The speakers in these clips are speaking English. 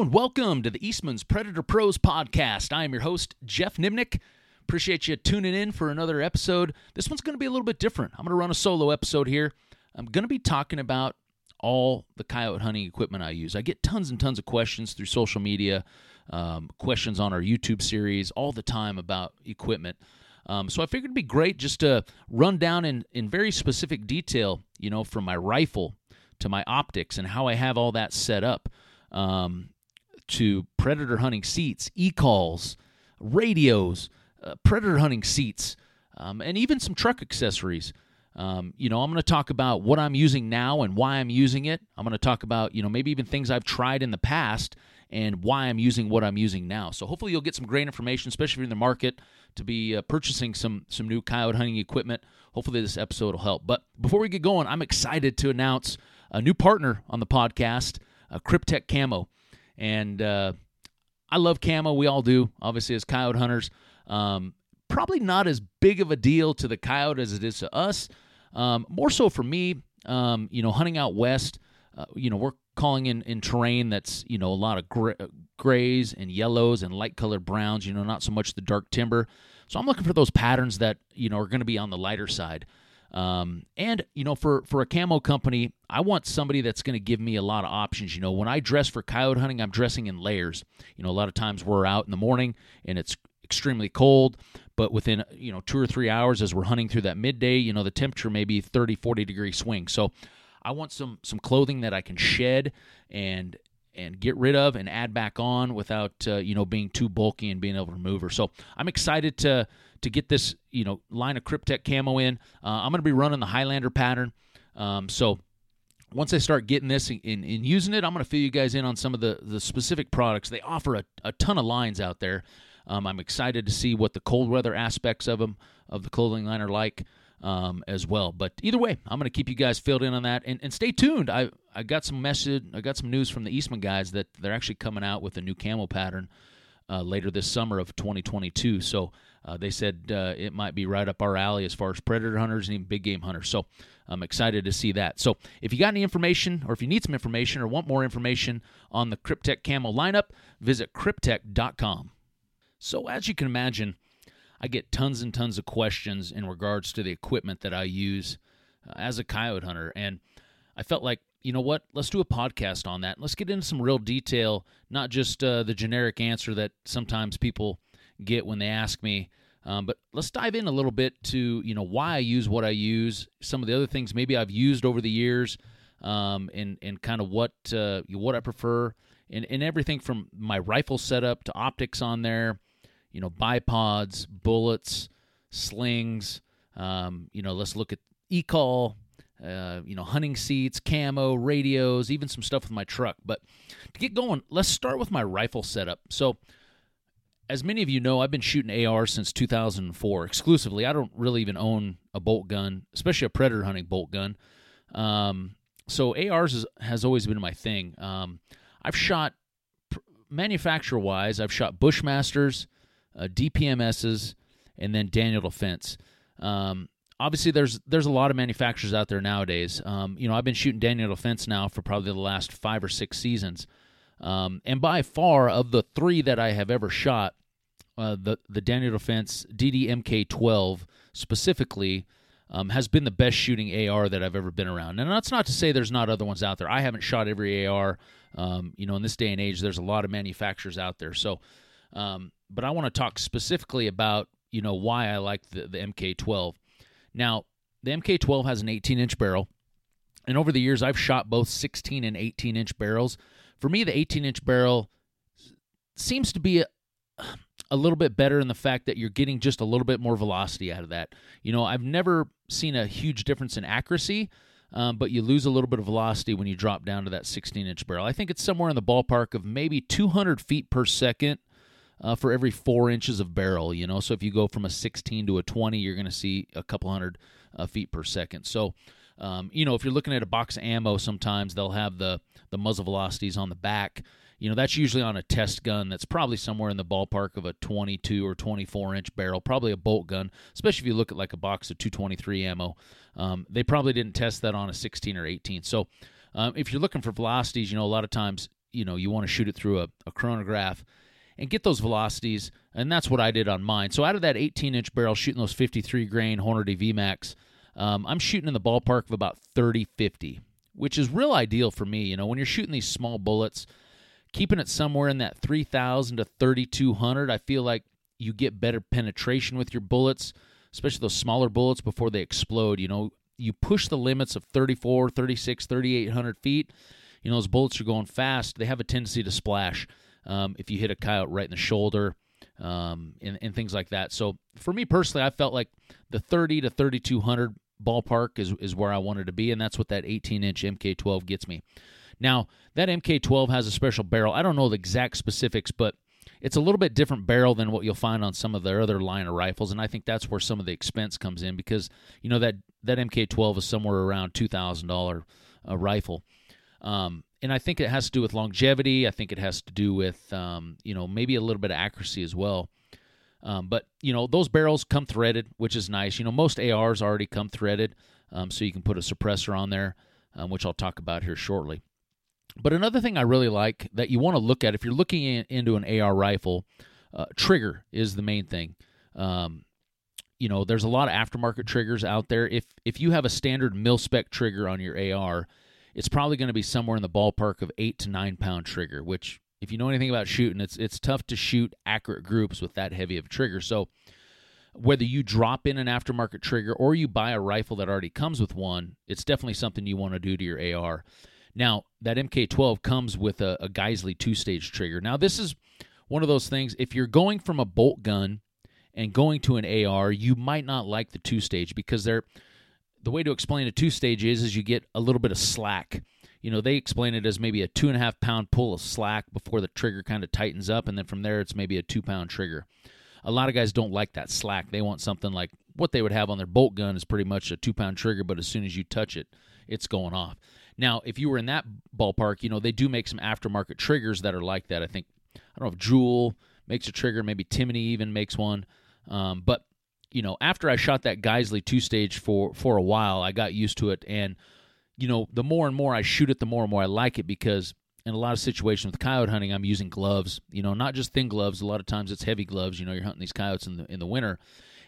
Hello and welcome to the Eastman's Predator Pros Podcast. I am your host, Jeff Nimnick. Appreciate you tuning in for another episode. This one's going to be a little bit different. I'm going to run a solo episode here. I'm going to be talking about all the coyote hunting equipment I use. I get tons and tons of questions through social media, questions on our YouTube series all the time about equipment. So I figured it'd be great just to run down in very specific detail, you know, from my rifle to my optics and how I have all that set up, to predator hunting seats, e-calls, radios, predator hunting seats, and even some truck accessories. You know, I'm going to talk about what I'm using now and why I'm using it. I'm going to talk about, you know, maybe even things I've tried in the past and why I'm using what I'm using now. So hopefully you'll get some great information, especially if you're in the market to be purchasing some new coyote hunting equipment. Hopefully this episode will help. But before we get going, I'm excited to announce a new partner on the podcast, Kryptek Camo. And I love camo. We all do, obviously, as coyote hunters. Probably not as big of a deal to the coyote as it is to us. More so for me, you know, hunting out west, you know, we're calling in terrain that's, you know, a lot of grays and yellows and light colored browns, you know, not so much the dark timber. So I'm looking for those patterns that, you know, are going to be on the lighter side. And, you know, for a camo company, I want somebody that's going to give me a lot of options. You know, when I dress for coyote hunting, I'm dressing in layers. You know, a lot of times we're out in the morning and it's extremely cold, but within, you know, 2 or 3 hours as we're hunting through that midday, you know, the temperature may be 30, 40 degree swing. So I want some clothing that I can shed and get rid of and add back on without, you know, being too bulky and being able to move her. So I'm excited to get this, you know, line of Kryptek Camo in. I'm going to be running the Highlander pattern. So once I start getting this and using it, I'm going to fill you guys in on some of the specific products. They offer a ton of lines out there. I'm excited to see what the cold weather aspects of them, of the clothing line are like as well. But either way, I'm going to keep you guys filled in on that. And stay tuned. I got some message. I got some news from the Eastman guys that they're actually coming out with a new camo pattern later this summer of 2022. So they said it might be right up our alley as far as predator hunters and even big game hunters. So I'm excited to see that. So if you got any information or if you need some information or want more information on the Kryptek Camo lineup, visit Kryptek.com. So as you can imagine, I get tons and tons of questions in regards to the equipment that I use as a coyote hunter. And I felt like, you know what, let's do a podcast on that. Let's get into some real detail, not just the generic answer that sometimes people get when they ask me. But let's dive in a little bit to, you know, why I use what I use, some of the other things maybe I've used over the years, and kind of what I prefer, and everything from my rifle setup to optics on there, you know, bipods, bullets, slings, you know, let's look at e-call, you know, hunting seats, camo, radios, even some stuff with my truck. But to get going, let's start with my rifle setup. So as many of you know, I've been shooting AR since 2004 exclusively. I don't really even own a bolt gun, especially a predator hunting bolt gun. So ARs has always been my thing. I've shot, manufacturer-wise, I've shot Bushmasters, DPMSs, and then Daniel Defense. Obviously, there's a lot of manufacturers out there nowadays. You know, I've been shooting Daniel Defense now for probably the last 5 or 6 seasons. And by far, of the 3 that I have ever shot, the Daniel Defense DD-MK12 specifically has been the best shooting AR that I've ever been around. And that's not to say there's not other ones out there. I haven't shot every AR. You know, in this day and age, there's a lot of manufacturers out there. So, but I want to talk specifically about, you know, why I like the MK12. Now, the MK12 has an 18-inch barrel, and over the years, I've shot both 16- and 18-inch barrels. For me, the 18-inch barrel seems to be a little bit better in the fact that you're getting just a little bit more velocity out of that. You know, I've never seen a huge difference in accuracy, but you lose a little bit of velocity when you drop down to that 16-inch barrel. I think it's somewhere in the ballpark of maybe 200 feet per second for every 4 inches of barrel, you know. So if you go from a 16 to a 20, you're going to see a couple hundred feet per second. So, you know, if you're looking at a box of ammo, sometimes they'll have the muzzle velocities on the back. You know, that's usually on a test gun that's probably somewhere in the ballpark of a 22 or 24-inch barrel, probably a bolt gun, especially if you look at like a box of 223 ammo. They probably didn't test that on a 16 or 18. So if you're looking for velocities, you know, a lot of times you know, you want to shoot it through a chronograph and get those velocities, and that's what I did on mine. So out of that 18-inch barrel, shooting those 53-grain Hornady VMAX, I'm shooting in the ballpark of about 30-50, which is real ideal for me. You know, when you're shooting these small bullets, keeping it somewhere in that 3,000 to 3,200, I feel like you get better penetration with your bullets, especially those smaller bullets before they explode. You know, you push the limits of 34, 36, 3,800 feet. You know, those bullets are going fast. They have a tendency to splash if you hit a coyote right in the shoulder and things like that. So for me personally, I felt like the 30 to 3,200 ballpark is where I wanted to be, and that's what that 18-inch MK12 gets me. Now, that MK12 has a special barrel. I don't know the exact specifics, but it's a little bit different barrel than what you'll find on some of their other line of rifles, and I think that's where some of the expense comes in because, you know, that MK12 is somewhere around $2,000 rifle. And I think it has to do with longevity. I think it has to do with, you know, maybe a little bit of accuracy as well. But, you know, those barrels come threaded, which is nice. You know, most ARs already come threaded, so you can put a suppressor on there, which I'll talk about here shortly. But another thing I really like that you want to look at, if you're looking into an AR rifle, trigger is the main thing. You know, there's a lot of aftermarket triggers out there. If you have a standard mil-spec trigger on your AR, it's probably going to be somewhere in the ballpark of 8 to 9 pound trigger, which if you know anything about shooting, it's tough to shoot accurate groups with that heavy of a trigger. So whether you drop in an aftermarket trigger or you buy a rifle that already comes with one, it's definitely something you want to do to your AR. Now, that MK12 comes with a Geissele two-stage trigger. Now, this is one of those things, if you're going from a bolt gun and going to an AR, you might not like the two-stage because the way to explain a two-stage is you get a little bit of slack. You know, they explain it as maybe a 2.5-pound pull of slack before the trigger kind of tightens up, and then from there it's maybe a 2-pound trigger. A lot of guys don't like that slack. They want something like what they would have on their bolt gun is pretty much a 2-pound trigger, but as soon as you touch it, it's going off. Now, if you were in that ballpark, you know, they do make some aftermarket triggers that are like that. I think, I don't know if Jewel makes a trigger, maybe Timony even makes one. But, you know, after I shot that Geissele two-stage for a while, I got used to it. And, you know, the more and more I shoot it, the more and more I like it because in a lot of situations with coyote hunting, I'm using gloves, you know, not just thin gloves. A lot of times it's heavy gloves. You know, you're hunting these coyotes in the winter.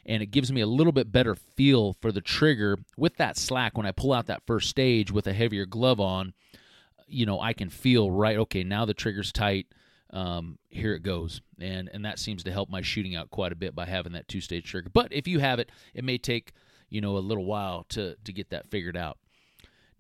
And it gives me a little bit better feel for the trigger with that slack. When I pull out that first stage with a heavier glove on, you know, I can feel right, okay, now the trigger's tight, here it goes. And that seems to help my shooting out quite a bit by having that two-stage trigger. But if you have it, it may take, you know, a little while to get that figured out.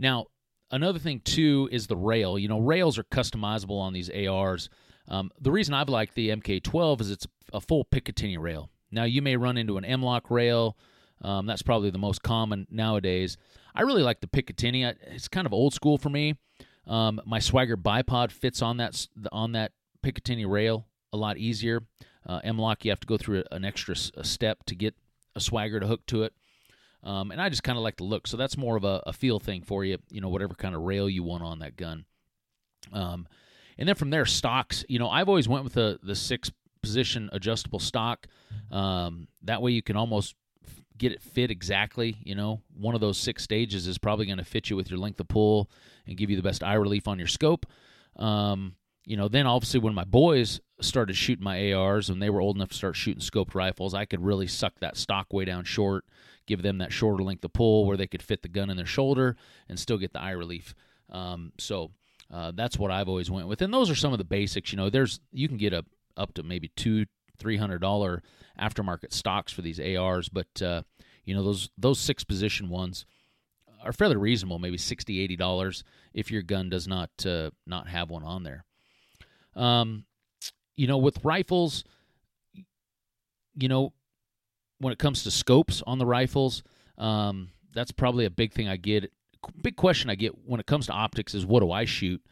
Now, another thing, too, is the rail. You know, rails are customizable on these ARs. The reason I've liked the MK12 is it's a full Picatinny rail. Now, you may run into an M-Lock rail. That's probably the most common nowadays. I really like the Picatinny. It's kind of old school for me. My Swagger bipod fits on that Picatinny rail a lot easier. M-Lock, you have to go through an extra step to get a Swagger to hook to it. And I just kind of like the look. So that's more of a feel thing for you, you know, whatever kind of rail you want on that gun. And then from there, stocks. You know, I've always went with the 6-position adjustable stock. That way you can almost get it fit exactly. You know, one of those 6 stages is probably going to fit you with your length of pull and give you the best eye relief on your scope. You know, then obviously when my boys started shooting my ARs, when they were old enough to start shooting scoped rifles, I could really suck that stock way down short, give them that shorter length of pull where they could fit the gun in their shoulder and still get the eye relief. That's what I've always went with. And those are some of the basics. You know, you can get up to maybe $200-$300 aftermarket stocks for these ARs, but you know, those 6-position ones are fairly reasonable, maybe $60-$80 if your gun does not have one on there. You know, with rifles, you know, when it comes to scopes on the rifles, that's probably a big thing I get. Big question I get when it comes to optics is, what do I shoot?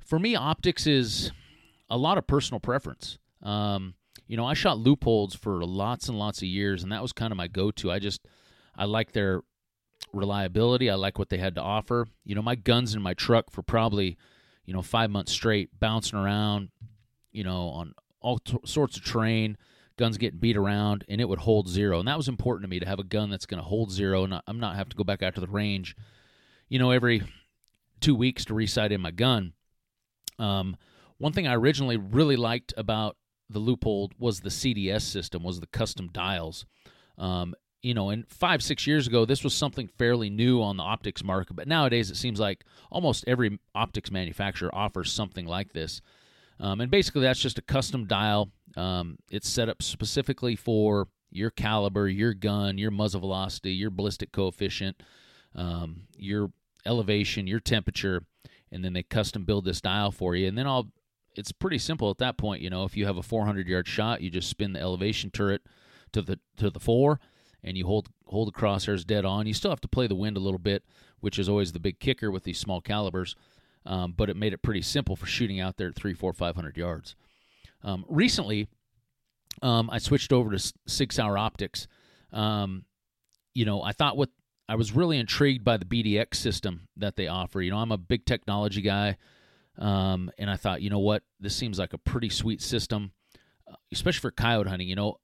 For me, optics is a lot of personal preference. You know, I shot Leupolds for lots and lots of years, and that was kind of my go-to. I like their reliability. I like what they had to offer. You know, my gun's in my truck for probably, you know, 5 months straight, bouncing around, you know, on all sorts of terrain, guns getting beat around, and it would hold zero. And that was important to me, to have a gun that's going to hold zero and I'm not have to go back out to the range, you know, every 2 weeks to re-sight in my gun. One thing I originally really liked about the Leupold was the CDS system, was the custom dials. You know, and 5-6 years ago, this was something fairly new on the optics market, but nowadays it seems like almost every optics manufacturer offers something like this. And basically that's just a custom dial. It's set up specifically for your caliber, your gun, your muzzle velocity, your ballistic coefficient, your elevation, your temperature, and then they custom build this dial for you. And then it's pretty simple at that point. You know, if you have a 400-yard shot, you just spin the elevation turret to the four, and you hold the crosshairs dead on. You still have to play the wind a little bit, which is always the big kicker with these small calibers, but it made it pretty simple for shooting out there at 300, 400, 500 yards. Recently, I switched over to Sig Sauer Optics. You know, I was really intrigued by the BDX system that they offer. You know, I'm a big technology guy, and I thought, you know what, this seems like a pretty sweet system, especially for coyote hunting. You know,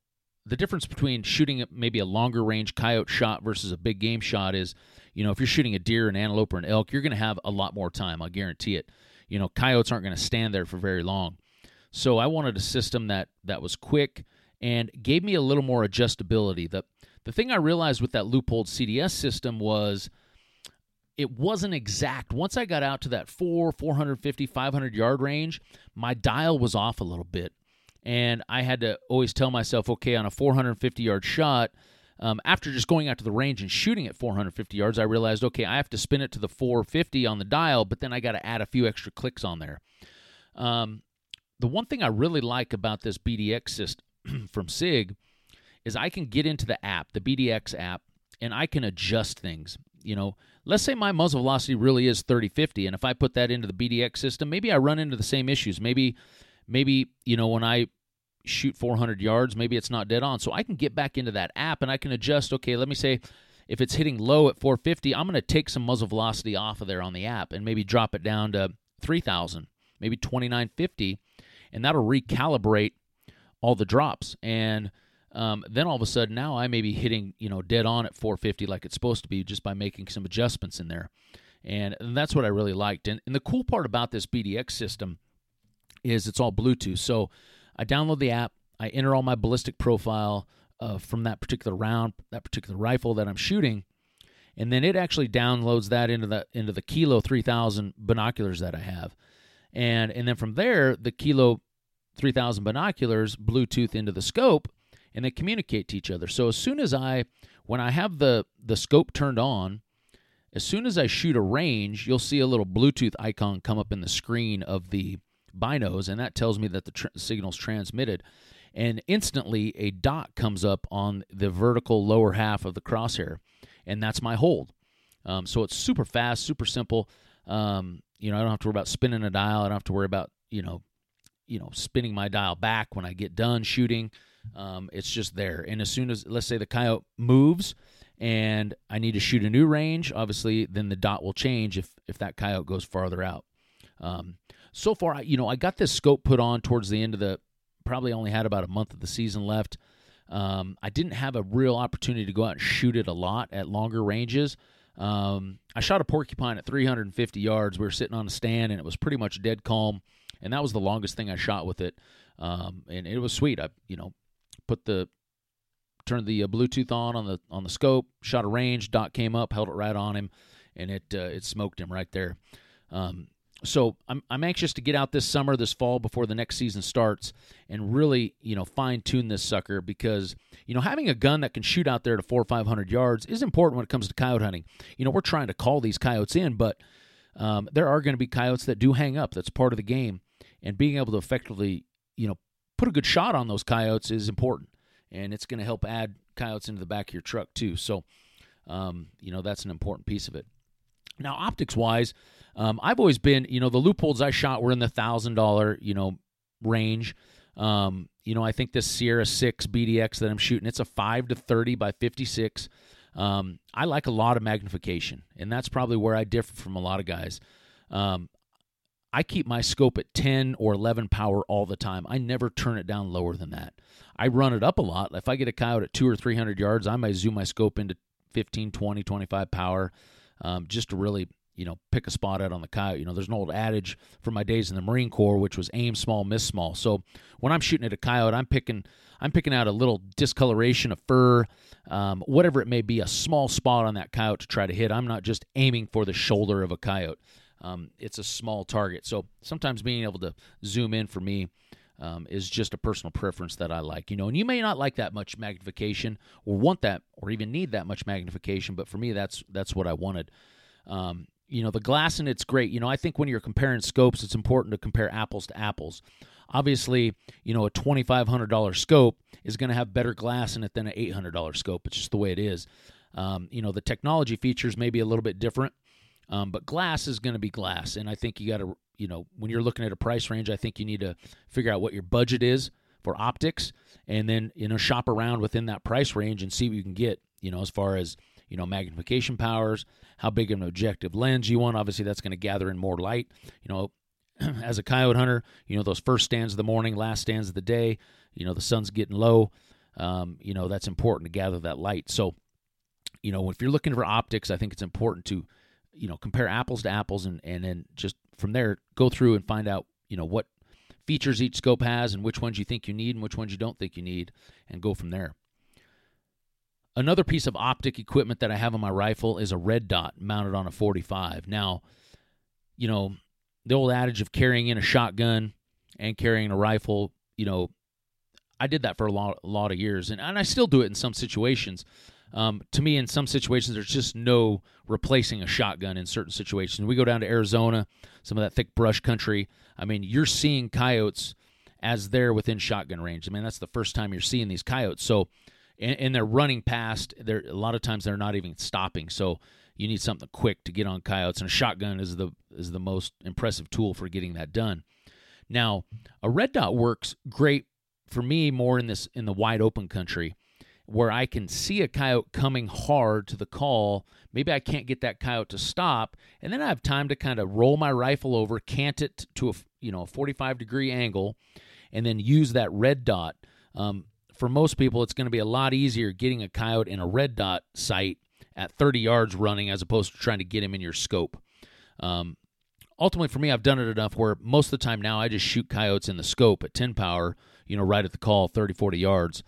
the difference between shooting maybe a longer-range coyote shot versus a big game shot is, you know, if you're shooting a deer, an antelope, or an elk, you're going to have a lot more time, I guarantee it. You know, coyotes aren't going to stand there for very long. So I wanted a system that was quick and gave me a little more adjustability. The thing I realized with that Leupold CDS system was it wasn't exact. Once I got out to that 450, 500-yard range, my dial was off a little bit. And I had to always tell myself, okay, on a 450-yard shot, after just going out to the range and shooting at 450 yards, I realized, okay, I have to spin it to the 450 on the dial, but then I got to add a few extra clicks on there. The one thing I really like about this BDX system from SIG is I can get into the app, the BDX app, and I can adjust things. You know, let's say my muzzle velocity really is 30-50, and if I put that into the BDX system, maybe I run into the same issues. Maybe, you know, when I shoot 400 yards, maybe it's not dead on. So I can get back into that app and I can adjust, okay, let me say if it's hitting low at 450, I'm going to take some muzzle velocity off of there on the app and maybe drop it down to 3,000, maybe 2,950, and that'll recalibrate all the drops. And then all of a sudden now I may be hitting, you know, dead on at 450 like it's supposed to be just by making some adjustments in there. And that's what I really liked. And the cool part about this BDX system is it's all Bluetooth. So I download the app, I enter all my ballistic profile from that particular round, that particular rifle that I'm shooting, and then it actually downloads that into the Kilo 3000 binoculars that I have. And then from there, the Kilo 3000 binoculars Bluetooth into the scope, and they communicate to each other. So as soon as when I have the scope turned on, as soon as I shoot a range, you'll see a little Bluetooth icon come up in the screen of the binos, and that tells me that the signal's transmitted, and instantly a dot comes up on the vertical lower half of the crosshair, and that's my hold. So it's super fast, super simple. You know, I don't have to worry about spinning a dial. I don't have to worry about, you know, spinning my dial back when I get done shooting. It's just there. And as soon as, let's say the coyote moves and I need to shoot a new range, obviously then the dot will change if that coyote goes farther out. So far, you know, I got this scope put on towards the end of probably only had about a month of the season left. I didn't have a real opportunity to go out and shoot it a lot at longer ranges. I shot a porcupine at 350 yards. We were sitting on a stand, and it was pretty much dead calm, and that was the longest thing I shot with it. And it was sweet. I, you know, turned the Bluetooth on the scope, shot a range, dot came up, held it right on him, and it smoked him right there. So I'm anxious to get out this summer, this fall, before the next season starts, and really, you know, fine-tune this sucker because, you know, having a gun that can shoot out there to 400 or 500 yards is important when it comes to coyote hunting. You know, we're trying to call these coyotes in, but there are going to be coyotes that do hang up. That's part of the game, and being able to effectively, you know, put a good shot on those coyotes is important, and it's going to help add coyotes into the back of your truck too. So, you know, that's an important piece of it. Now, optics-wise, I've always been, you know, the Leupolds I shot were in the $1,000, you know, range. You know, I think this Sierra6 BDX that I'm shooting, it's a 5 to 30 by 56. I like a lot of magnification, and that's probably where I differ from a lot of guys. I keep my scope at 10 or 11 power all the time. I never turn it down lower than that. I run it up a lot. If I get a coyote at 200 or 300 yards, I might zoom my scope into 15, 20, 25 power, just to really you know, pick a spot out on the coyote. You know, there's an old adage from my days in the Marine Corps, which was aim small, miss small. So when I'm shooting at a coyote, I'm picking out a little discoloration of fur, whatever it may be, a small spot on that coyote to try to hit. I'm not just aiming for the shoulder of a coyote. It's a small target. So sometimes being able to zoom in for me is just a personal preference that I like. You know, and you may not like that much magnification or want that or even need that much magnification, but for me, that's what I wanted. You know, the glass in it's great. You know, I think when you're comparing scopes, it's important to compare apples to apples. Obviously, you know, a $2,500 scope is going to have better glass in it than an $800 scope. It's just the way it is. You know, the technology features may be a little bit different, but glass is going to be glass. And I think you got to, you know, when you're looking at a price range, I think you need to figure out what your budget is for optics and then, you know, shop around within that price range and see what you can get, you know, as far as, you know, magnification powers, how big of an objective lens you want. Obviously, that's going to gather in more light. You know, as a coyote hunter, you know, those first stands of the morning, last stands of the day, you know, the sun's getting low. You know, that's important to gather that light. So, you know, if you're looking for optics, I think it's important to, you know, compare apples to apples and then just from there, go through and find out, you know, what features each scope has and which ones you think you need and which ones you don't think you need and go from there. Another piece of optic equipment that I have on my rifle is a red dot mounted on a 45. Now, you know, the old adage of carrying in a shotgun and carrying a rifle, you know, I did that for a lot of years, and I still do it in some situations. To me, in some situations, there's just no replacing a shotgun in certain situations. We go down to Arizona, some of that thick brush country. I mean, you're seeing coyotes as they're within shotgun range. I mean, that's the first time you're seeing these coyotes. So, and they're running past. They're, a lot of times they're not even stopping. So you need something quick to get on coyotes, and a shotgun is the most impressive tool for getting that done. Now, a red dot works great for me more in the wide open country where I can see a coyote coming hard to the call. Maybe I can't get that coyote to stop, and then I have time to kind of roll my rifle over, cant it to a 45-degree angle, and then use that red dot. For most people, it's going to be a lot easier getting a coyote in a red dot sight at 30 yards running as opposed to trying to get him in your scope. Ultimately, for me, I've done it enough where most of the time now I just shoot coyotes in the scope at 10 power, you know, right at the call, 30, 40 yards,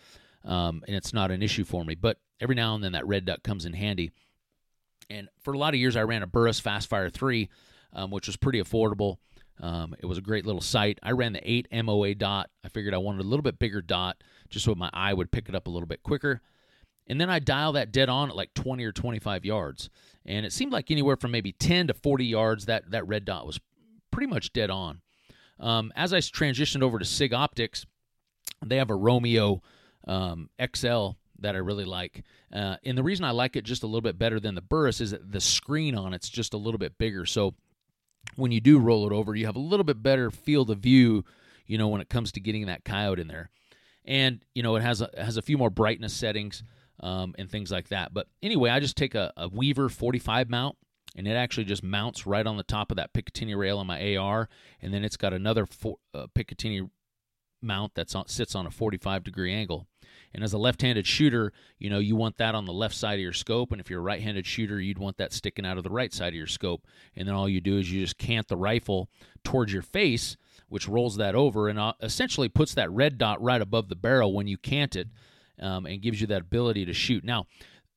and it's not an issue for me. But every now and then that red dot comes in handy. And for a lot of years, I ran a Burris Fast Fire 3, which was pretty affordable. It was a great little sight. I ran the 8 MOA dot. I figured I wanted a little bit bigger dot just so my eye would pick it up a little bit quicker. And then I dial that dead on at like 20 or 25 yards. And it seemed like anywhere from maybe 10 to 40 yards, that red dot was pretty much dead on. As I transitioned over to Sig Optics, they have a Romeo XL that I really like. And the reason I like it just a little bit better than the Burris is that the screen on it's just a little bit bigger. So when you do roll it over, you have a little bit better field of view, you know, when it comes to getting that coyote in there. And, you know, it has a few more brightness settings and things like that. But anyway, I just take a Weaver 45 mount, and it actually just mounts right on the top of that Picatinny rail on my AR. And then it's got another Picatinny mount that sits on a 45-degree angle. And as a left-handed shooter, you know, you want that on the left side of your scope, and if you're a right-handed shooter, you'd want that sticking out of the right side of your scope. And then all you do is you just cant the rifle towards your face, which rolls that over and essentially puts that red dot right above the barrel when you cant it, and gives you that ability to shoot. Now,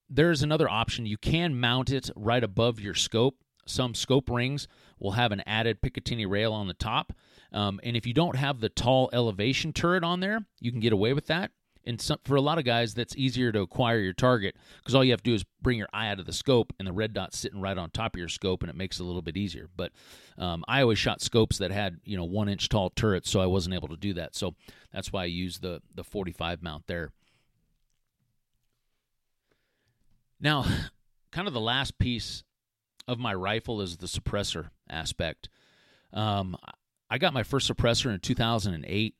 there's another option. You can mount it right above your scope. Some scope rings will have an added Picatinny rail on the top. And if you don't have the tall elevation turret on there, you can get away with that. And for a lot of guys, that's easier to acquire your target because all you have to do is bring your eye out of the scope and the red dot's sitting right on top of your scope, and it makes it a little bit easier. But I always shot scopes that had, you know, 1-inch tall turrets, so I wasn't able to do that. So that's why I use the 45 mount there. Now, kind of the last piece of my rifle is the suppressor aspect. I got my first suppressor in 2008.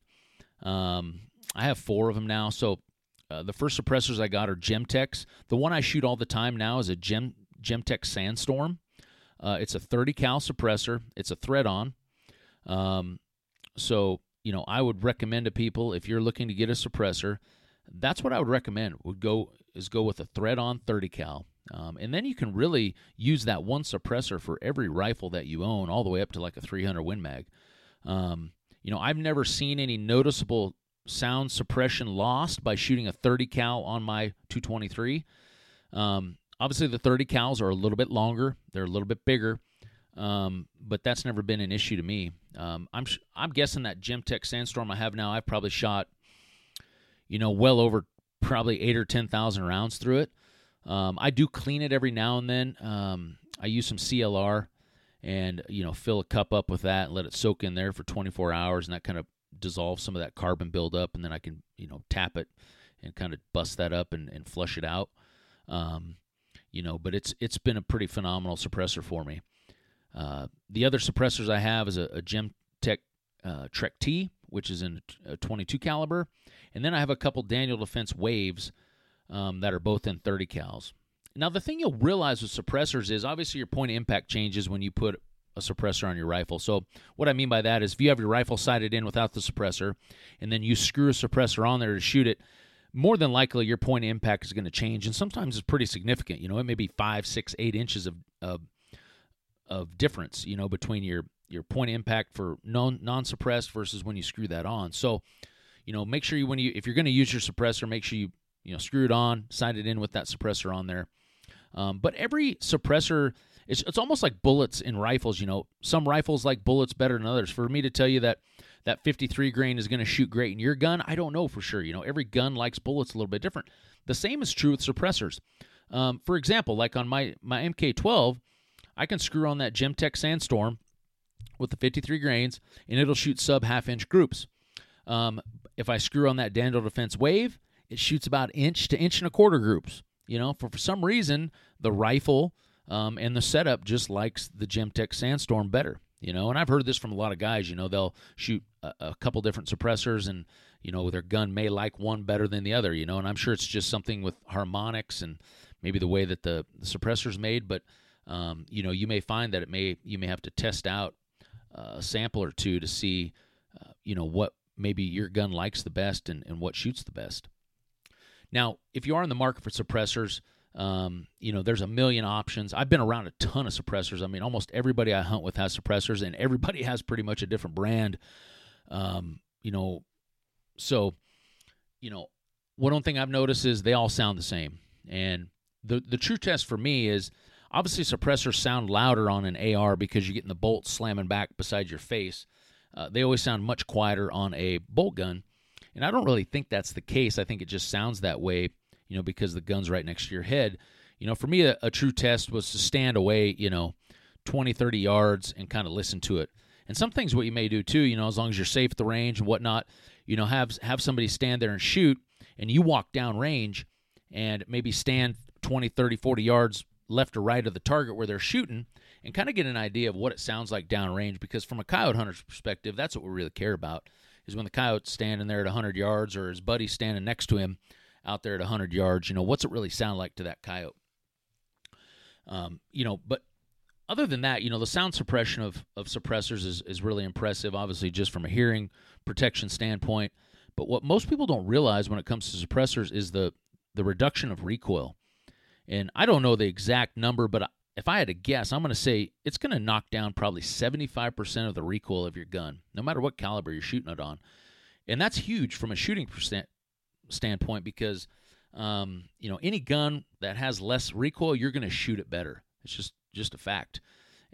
I have 4 of them now. So the first suppressors I got are GemTechs. The one I shoot all the time now is a GemTech Sandstorm. It's a 30 cal suppressor. It's a thread-on. So, you know, I would recommend to people, if you're looking to get a suppressor, that's what I would recommend. Would go with a thread-on 30 cal. And then you can really use that one suppressor for every rifle that you own, all the way up to like a 300 Win Mag. You know, I've never seen any noticeable sound suppression lost by shooting a 30 cal on my 223. Obviously, the 30 cals are a little bit longer; they're a little bit bigger, but that's never been an issue to me. I'm guessing that Gemtech Sandstorm I have now, I've probably shot, you know, well over probably 8,000 or 10,000 rounds through it. I do clean it every now and then. I use some CLR and, you know, fill a cup up with that and let it soak in there for 24 hours, and that kind of dissolves some of that carbon buildup, and then I can, you know, tap it and kind of bust that up and flush it out. You know, but it's been a pretty phenomenal suppressor for me. The other suppressors I have is a GemTech Trek T, which is in a 22 caliber, and then I have a couple Daniel Defense Waves that are both in 30 cals. Now, the thing you'll realize with suppressors is obviously your point of impact changes when you put a suppressor on your rifle. So what I mean by that is if you have your rifle sighted in without the suppressor and then you screw a suppressor on there to shoot it, more than likely your point of impact is going to change, and sometimes it's pretty significant. You know, it may be 5, 6, 8 inches of difference, you know, between your point of impact for non-suppressed versus when you screw that on. So, you know, make sure you if you're going to use your suppressor, make sure you screw it on, sight it in with that suppressor on there. But every suppressor, it's almost like bullets in rifles, you know. Some rifles like bullets better than others. For me to tell you that 53 grain is going to shoot great in your gun, I don't know for sure. You know, every gun likes bullets a little bit different. The same is true with suppressors. For example, like on my MK12, I can screw on that Gemtech Sandstorm with the 53 grains, and it'll shoot sub-half-inch groups. If I screw on that Daniel Defense Wave, it shoots about inch to inch and a quarter groups. You know, for some reason, the rifle and the setup just likes the Gemtech Sandstorm better. You know, and I've heard this from a lot of guys. You know, they'll shoot a couple different suppressors, and, you know, their gun may like one better than the other. You know, and I'm sure it's just something with harmonics and maybe the way that the suppressor's made. But you know, you may find that you may have to test out a sample or two to see, you know, what maybe your gun likes the best and what shoots the best. Now, if you are in the market for suppressors, you know, there's a million options. I've been around a ton of suppressors. I mean, almost everybody I hunt with has suppressors, and everybody has pretty much a different brand. You know, so, you know, one thing I've noticed is they all sound the same. And the true test for me is, obviously, suppressors sound louder on an AR because you're getting the bolt slamming back beside your face. They always sound much quieter on a bolt gun. And I don't really think that's the case. I think it just sounds that way, you know, because the gun's right next to your head. You know, for me, a true test was to stand away, you know, 20, 30 yards and kind of listen to it. And some things what you may do too, you know, as long as you're safe at the range and whatnot, you know, have somebody stand there and shoot, and you walk down range and maybe stand 20, 30, 40 yards left or right of the target where they're shooting and kind of get an idea of what it sounds like downrange, because from a coyote hunter's perspective, that's what we really care about. Is when the coyote's standing there at 100 yards or his buddy standing next to him out there at 100 yards, you know, what's it really sound like to that coyote? You know, but other than that, you know, the sound suppression of suppressors is really impressive, obviously just from a hearing protection standpoint. But what most people don't realize when it comes to suppressors is the reduction of recoil. And I don't know the exact number, but if I had to guess, I'm going to say it's going to knock down probably 75% of the recoil of your gun, no matter what caliber you're shooting it on. And that's huge from a shooting standpoint because, you know, any gun that has less recoil, you're going to shoot it better. It's just a fact.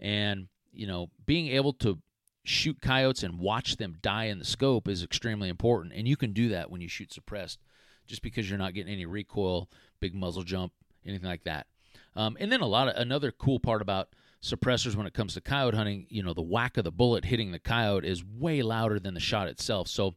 And, you know, being able to shoot coyotes and watch them die in the scope is extremely important. And you can do that when you shoot suppressed just because you're not getting any recoil, big muzzle jump, anything like that. And then another cool part about suppressors when it comes to coyote hunting, you know, the whack of the bullet hitting the coyote is way louder than the shot itself. So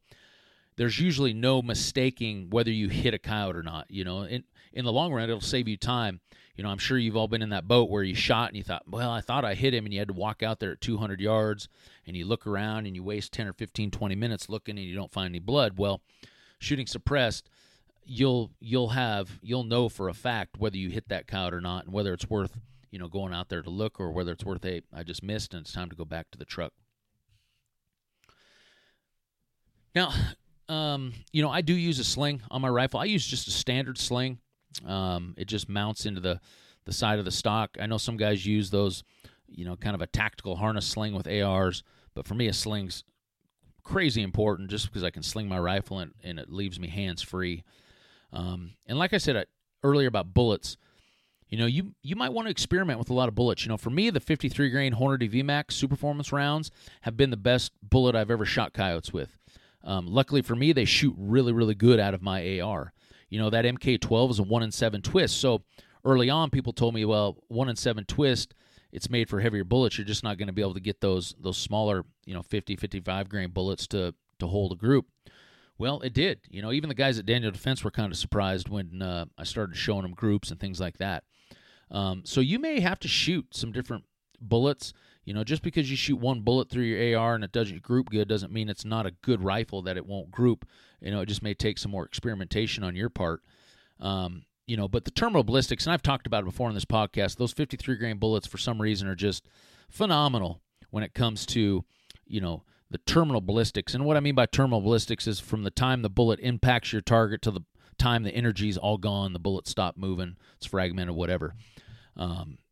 there's usually no mistaking whether you hit a coyote or not. You know, in the long run, it'll save you time. You know, I'm sure you've all been in that boat where you shot and you thought, well, I thought I hit him, and you had to walk out there at 200 yards and you look around and you waste 10 or 15, 20 minutes looking and you don't find any blood. Well, shooting suppressed, you'll know for a fact whether you hit that coyote or not, and whether it's worth, you know, going out there to look, or whether it's worth I just missed and it's time to go back to the truck. Now, you know, I do use a sling on my rifle. I use just a standard sling. It just mounts into the the side of the stock. I know some guys use those, you know, kind of a tactical harness sling with ARs, but for me a sling's crazy important just because I can sling my rifle and it leaves me hands-free. And like I said earlier about bullets, you know, you might want to experiment with a lot of bullets. You know, for me, the 53-grain Hornady VMAX Super Performance rounds have been the best bullet I've ever shot coyotes with. Luckily for me, they shoot really, really good out of my AR. You know, that MK12 is a 1-in-7 twist. So early on, people told me, well, 1-in-7 twist, it's made for heavier bullets. You're just not going to be able to get those smaller, you know, 50, 55-grain bullets to hold a group. Well, it did. You know, even the guys at Daniel Defense were kind of surprised when I started showing them groups and things like that. So you may have to shoot some different bullets. You know, just because you shoot one bullet through your AR and it doesn't group good doesn't mean it's not a good rifle that it won't group. You know, it just may take some more experimentation on your part. You know, but the terminal ballistics, and I've talked about it before on this podcast, those 53-grain bullets for some reason are just phenomenal when it comes to, you know, the terminal ballistics. And what I mean by terminal ballistics is from the time the bullet impacts your target to the time the energy's all gone, the bullet stopped moving, it's fragmented, whatever.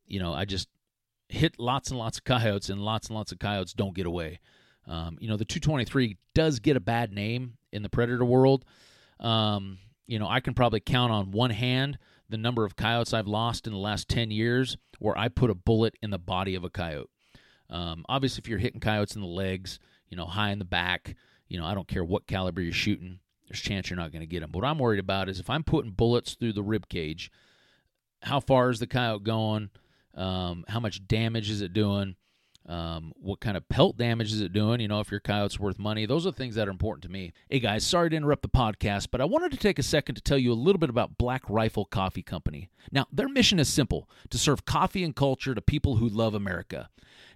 You know, I just hit lots and lots of coyotes, and lots of coyotes don't get away. You know, the 223 does get a bad name in the predator world. You know, I can probably count on one hand the number of coyotes I've lost in the last 10 years where I put a bullet in the body of a coyote. Obviously, if you're hitting coyotes in the legs, you know, high in the back, you know, I don't care what caliber you're shooting, there's a chance you're not going to get them. But what I'm worried about is if I'm putting bullets through the rib cage, how far is the coyote going? How much damage is it doing? What kind of pelt damage is it doing? You know, if your coyote's worth money, those are things that are important to me. Hey guys, sorry to interrupt the podcast, but I wanted to take a second to tell you a little bit about Black Rifle Coffee Company. Now, their mission is simple, to serve coffee and culture to people who love America.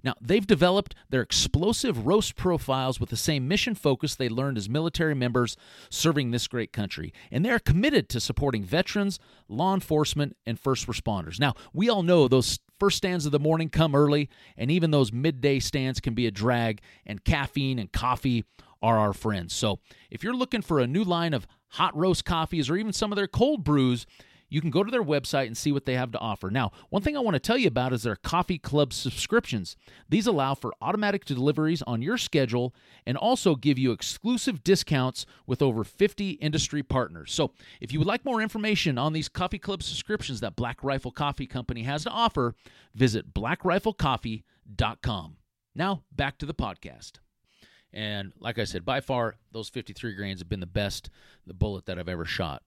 Now, they've developed their explosive roast profiles with the same mission focus they learned as military members serving this great country. And they're committed to supporting veterans, law enforcement, and first responders. Now, we all know those first stands of the morning come early, and even those midday stands can be a drag, and caffeine and coffee are our friends. So if you're looking for a new line of hot roast coffees or even some of their cold brews, you can go to their website and see what they have to offer. Now, one thing I want to tell you about is their coffee club subscriptions. These allow for automatic deliveries on your schedule and also give you exclusive discounts with over 50 industry partners. So if you would like more information on these coffee club subscriptions that Black Rifle Coffee Company has to offer, visit blackriflecoffee.com. Now, back to the podcast. And like I said, by far, those 53 grains have been the best, the bullet that I've ever shot.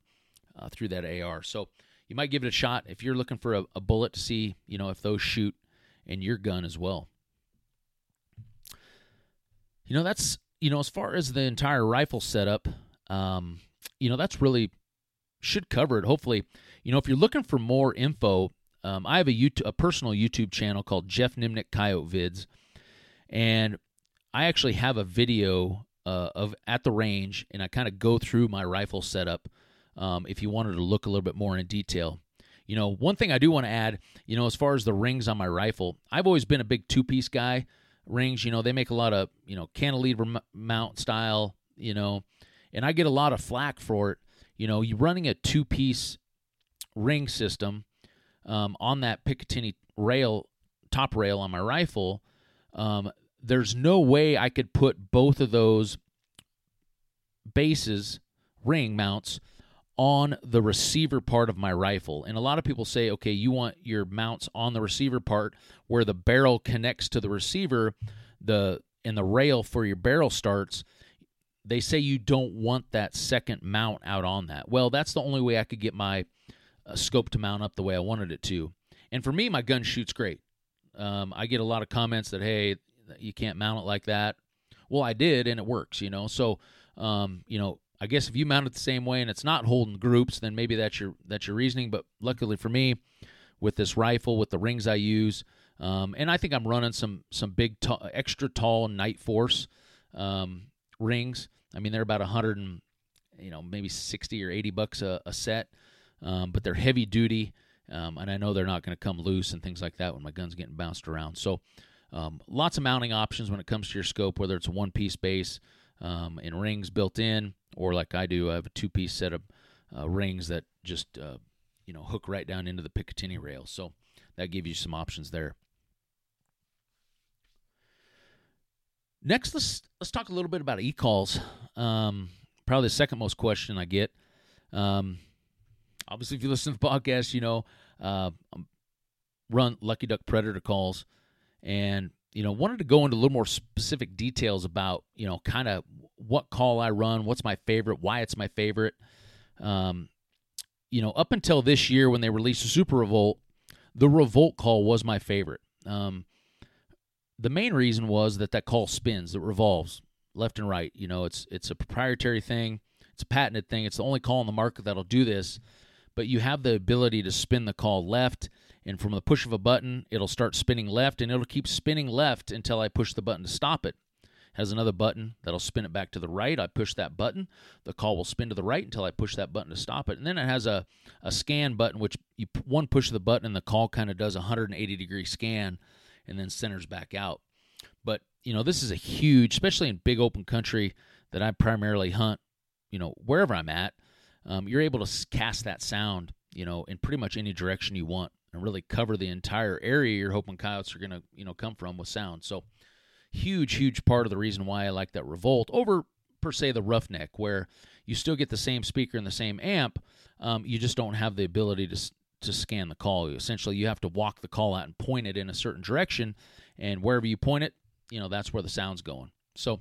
Through that AR. So you might give it a shot if you're looking for a bullet to see, you know, if those shoot in your gun as well. You know, that's, you know, as far as the entire rifle setup, you know, that's really should cover it. Hopefully, you know, if you're looking for more info, I have a personal YouTube channel called Jeff Nimnick Coyote Vids. And I actually have a video of at the range, and I kind of go through my rifle setup. If you wanted to look a little bit more in detail. You know, one thing I do want to add, you know, as far as the rings on my rifle, I've always been a big two-piece guy. Rings, you know, they make a lot of, you know, cantilever mount style, you know, and I get a lot of flack for it. You know, you're running a two-piece ring system on that Picatinny rail, top rail on my rifle. There's no way I could put both of those bases, ring mounts, on the receiver part of my rifle. And a lot of people say, okay, you want your mounts on the receiver part where the barrel connects to the receiver, and the rail for your barrel starts. They say you don't want that second mount out on that. Well, that's the only way I could get my scope to mount up the way I wanted it to. And for me, my gun shoots great. I get a lot of comments that, hey, you can't mount it like that. Well, I did, and it works, you know. So, you know, I guess if you mount it the same way and it's not holding groups, then maybe that's your reasoning. But luckily for me, with this rifle, with the rings I use, and I think I'm running some big, extra tall Nightforce rings. I mean, they're about 100 and, you know, maybe $60 or $80 a set, but they're heavy duty, and I know they're not going to come loose and things like that when my gun's getting bounced around. So, lots of mounting options when it comes to your scope, whether it's a one-piece base and rings built in. Or like I do, I have a two-piece set of rings that just, you know, hook right down into the Picatinny rail. So that gives you some options there. Next, let's talk a little bit about e-calls. Probably the second most question I get. Obviously, if you listen to the podcast, you know, run Lucky Duck Predator Calls, and, you know, wanted to go into a little more specific details about, you know, kind of what call I run, what's my favorite, why it's my favorite. You know, up until this year when they released the Super Revolt, the Revolt call was my favorite. The main reason was that call spins, that revolves left and right. You know, it's a proprietary thing. It's a patented thing. It's the only call on the market that'll do this. But you have the ability to spin the call left, and from the push of a button, it'll start spinning left, and it'll keep spinning left until I push the button to stop it. It has another button that'll spin it back to the right. I push that button. The call will spin to the right until I push that button to stop it. And then it has a scan button, which you one push of the button, and the call kind of does a 180-degree scan and then centers back out. But, you know, this is a huge, especially in big open country that I primarily hunt, you know, wherever I'm at, you're able to cast that sound, you know, in pretty much any direction you want and really cover the entire area you're hoping coyotes are going to, you know, come from with sound. So huge, huge part of the reason why I like that Revolt over, per se, the Roughneck, where you still get the same speaker and the same amp, you just don't have the ability to scan the call. Essentially, you have to walk the call out and point it in a certain direction, and wherever you point it, you know, that's where the sound's going. So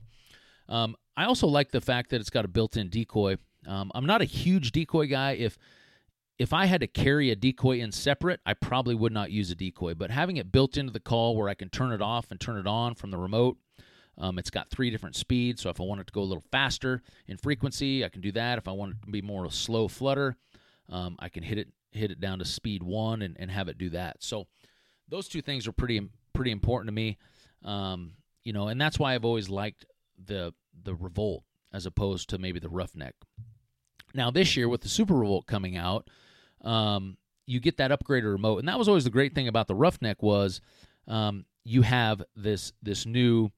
I also like the fact that it's got a built-in decoy. I'm not a huge decoy guy. If I had to carry a decoy in separate, I probably would not use a decoy, but having it built into the call where I can turn it off and turn it on from the remote, it's got three different speeds, so if I want it to go a little faster in frequency, I can do that. If I want it to be more of a slow flutter, I can hit it down to speed one and have it do that. So those two things are pretty important to me. You know, and that's why I've always liked the Revolt as opposed to maybe the Roughneck. Now this year with the Super Revolt coming out, you get that upgraded remote. And that was always the great thing about the Roughneck was you have this new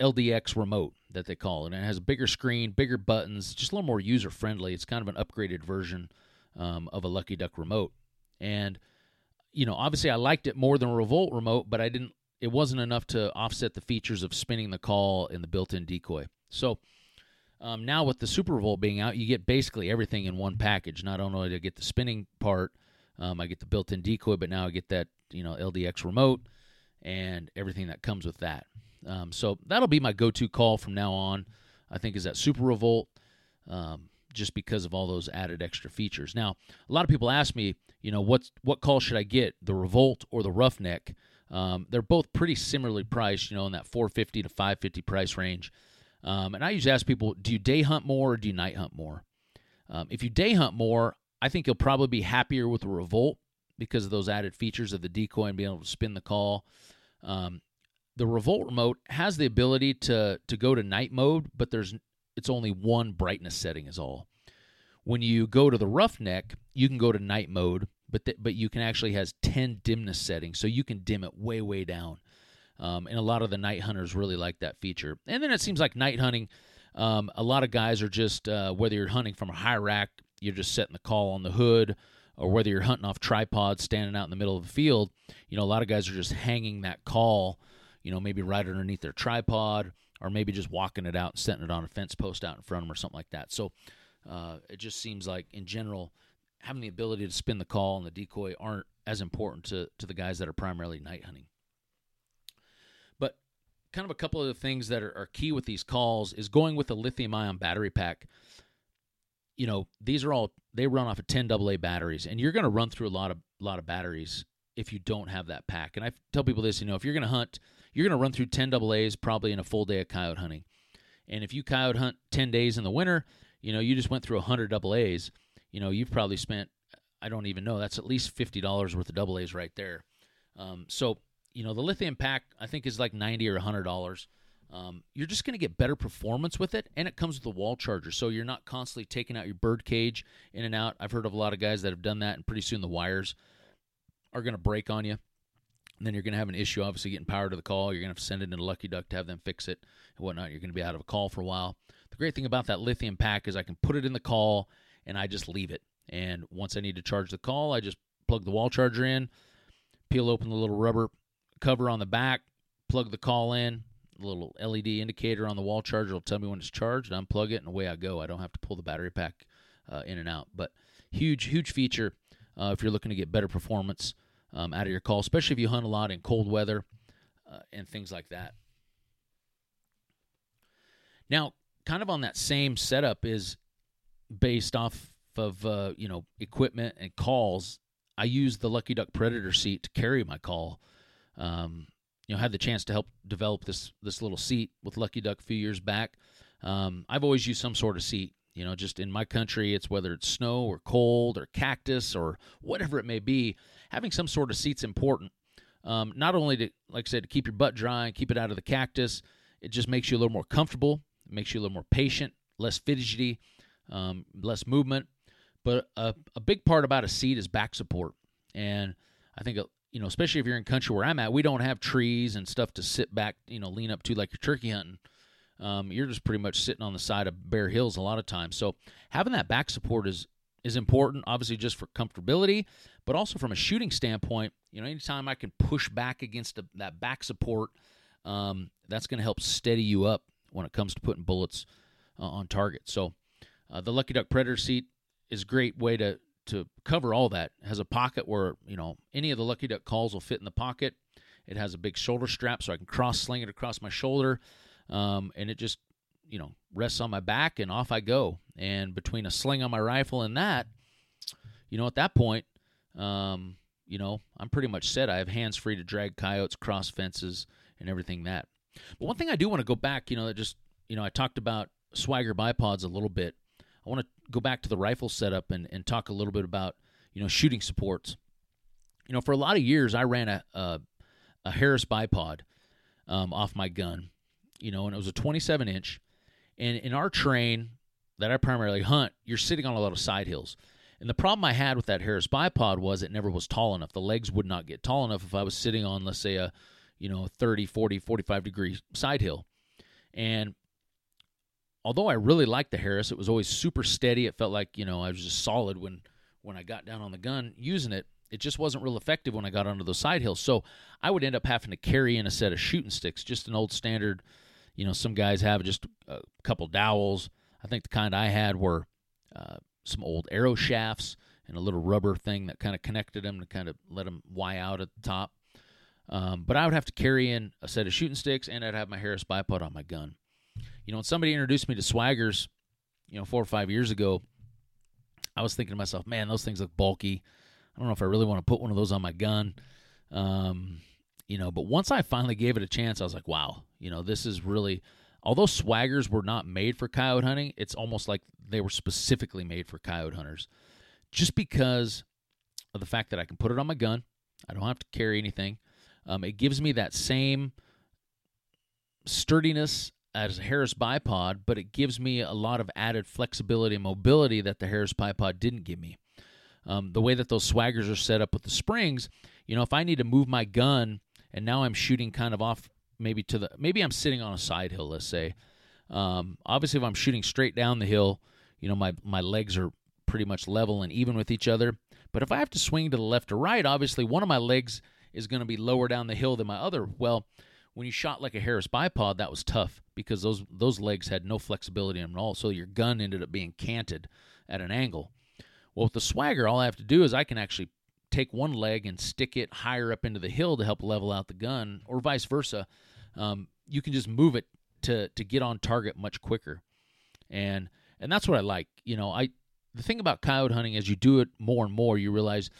LDX remote that they call it. And it has a bigger screen, bigger buttons, just a little more user-friendly. It's kind of an upgraded version of a Lucky Duck remote. And, you know, obviously I liked it more than a Revolt remote, but it wasn't enough to offset the features of spinning the call and the built-in decoy. So now with the Super Revolt being out, you get basically everything in one package. Not only do I get the spinning part, I get the built-in decoy, but now I get that, you know, LDX remote and everything that comes with that. So that'll be my go-to call from now on, I think, is that Super Revolt. Just because of all those added extra features. Now, a lot of people ask me, you know, what call should I get, the Revolt or the Roughneck? They're both pretty similarly priced, you know, in that $450 to $550 price range. And I usually ask people, do you day hunt more or do you night hunt more? If you day hunt more, I think you'll probably be happier with the Revolt because of those added features of the decoy and being able to spin the call. The Revolt remote has the ability to go to night mode, but it's only one brightness setting is all. When you go to the Roughneck, you can go to night mode, but you can actually has 10 dimness settings, so you can dim it way, way down. And a lot of the night hunters really like that feature. And then it seems like night hunting, a lot of guys are just, whether you're hunting from a high rack, you're just setting the call on the hood, or whether you're hunting off tripods standing out in the middle of the field, you know, a lot of guys are just hanging that call, you know, maybe right underneath their tripod, or maybe just walking it out and setting it on a fence post out in front of them or something like that. So it just seems like, in general, having the ability to spin the call and the decoy aren't as important to the guys that are primarily night hunting. But kind of a couple of the things that are key with these calls is going with a lithium-ion battery pack. You know, these are all, they run off of 10 AA batteries, and you're going to run through a lot of batteries if you don't have that pack. And I tell people this, you know, if you're going to hunt, you're going to run through 10 AA's probably in a full day of coyote hunting. And if you coyote hunt 10 days in the winter, you know, you just went through 100 AA's, you know, you've probably spent, I don't even know, that's at least $50 worth of AA's right there. So, you know, the lithium pack, I think, is like $90 or $100. You're just going to get better performance with it, and it comes with a wall charger, so you're not constantly taking out your bird cage in and out. I've heard of a lot of guys that have done that, and pretty soon the wires are going to break on you. And then you're going to have an issue, obviously, getting power to the call. You're going to have to send it into Lucky Duck to have them fix it and whatnot. You're going to be out of a call for a while. The great thing about that lithium pack is I can put it in the call, and I just leave it. And once I need to charge the call, I just plug the wall charger in, peel open the little rubber cover on the back, plug the call in, a little LED indicator on the wall charger will tell me when it's charged, and unplug it, and away I go. I don't have to pull the battery pack in and out. But huge feature if you're looking to get better performance out of your call, especially if you hunt a lot in cold weather and things like that. Now, kind of on that same setup is based off of equipment and calls. I use the Lucky Duck Predator seat to carry my call. Had the chance to help develop this little seat with Lucky Duck a few years back. I've always used some sort of seat. Just in my country, it's whether it's snow or cold or cactus or whatever it may be, having some sort of seat's important. Not only to, like I said, to keep your butt dry and keep it out of the cactus, it just makes you a little more comfortable, makes you a little more patient, less fidgety, less movement. But a big part about a seat is back support. And I think, especially if you're in country where I'm at, we don't have trees and stuff to sit back, lean up to like you're turkey hunting. You're just pretty much sitting on the side of bare hills a lot of times. So having that back support is important, obviously just for comfortability, but also from a shooting standpoint. Anytime I can push back against that back support, that's going to help steady you up when it comes to putting bullets on target. So the Lucky Duck Predator seat is a great way to cover all that. It has a pocket where, any of the Lucky Duck calls will fit in the pocket. It has a big shoulder strap so I can cross-sling it across my shoulder. And it just, rests on my back and off I go. And between a sling on my rifle and that, at that point, I'm pretty much set. I have hands free to drag coyotes, cross fences, and everything that. But one thing I do want to go back, I talked about Swagger bipods a little bit. I want to go back to the rifle setup and talk a little bit about, shooting supports. For a lot of years, I ran a Harris bipod off my gun. And it was a 27-inch. And in our terrain that I primarily hunt, you're sitting on a lot of side hills. And the problem I had with that Harris bipod was it never was tall enough. The legs would not get tall enough if I was sitting on, let's say, a 30, 40, 45-degree side hill. And although I really liked the Harris, it was always super steady. It felt like, I was just solid when I got down on the gun using it. It just wasn't real effective when I got onto those side hills. So I would end up having to carry in a set of shooting sticks, just an old standard. Some guys have just a couple dowels. I think the kind I had were some old arrow shafts and a little rubber thing that kind of connected them to kind of let them Y out at the top. But I would have to carry in a set of shooting sticks, and I'd have my Harris bipod on my gun. When somebody introduced me to Swaggers, 4 or 5 years ago, I was thinking to myself, man, those things look bulky. I don't know if I really want to put one of those on my gun, but once I finally gave it a chance, I was like, wow, this is really, although Swaggers were not made for coyote hunting, it's almost like they were specifically made for coyote hunters just because of the fact that I can put it on my gun. I don't have to carry anything. It gives me that same sturdiness as a Harris bipod, but it gives me a lot of added flexibility and mobility that the Harris bipod didn't give me. The way that those Swaggers are set up with the springs, if I need to move my gun and now I'm shooting kind of off maybe I'm sitting on a side hill, let's say. Obviously, if I'm shooting straight down the hill, my legs are pretty much level and even with each other. But if I have to swing to the left or right, obviously one of my legs is going to be lower down the hill than my other. Well, when you shot like a Harris bipod, that was tough because those legs had no flexibility in them at all. So your gun ended up being canted at an angle. Well, with the Swagger, all I have to do is I can actually take one leg and stick it higher up into the hill to help level out the gun, or vice versa. You can just move it to get on target much quicker, and that's what I like. The thing about coyote hunting is you do it more and more, you realize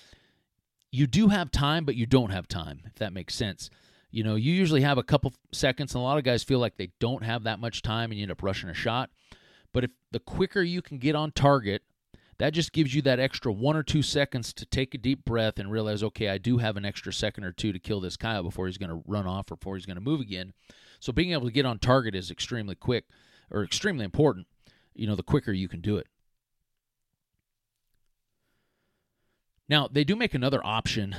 you do have time, but you don't have time, if that makes sense. You usually have a couple seconds, and a lot of guys feel like they don't have that much time, and you end up rushing a shot. But if the quicker you can get on target, that just gives you that extra 1 or 2 seconds to take a deep breath and realize, okay, I do have an extra second or two to kill this coyote before he's going to run off or before he's going to move again. So being able to get on target is extremely quick or extremely important, the quicker you can do it. Now, they do make another option.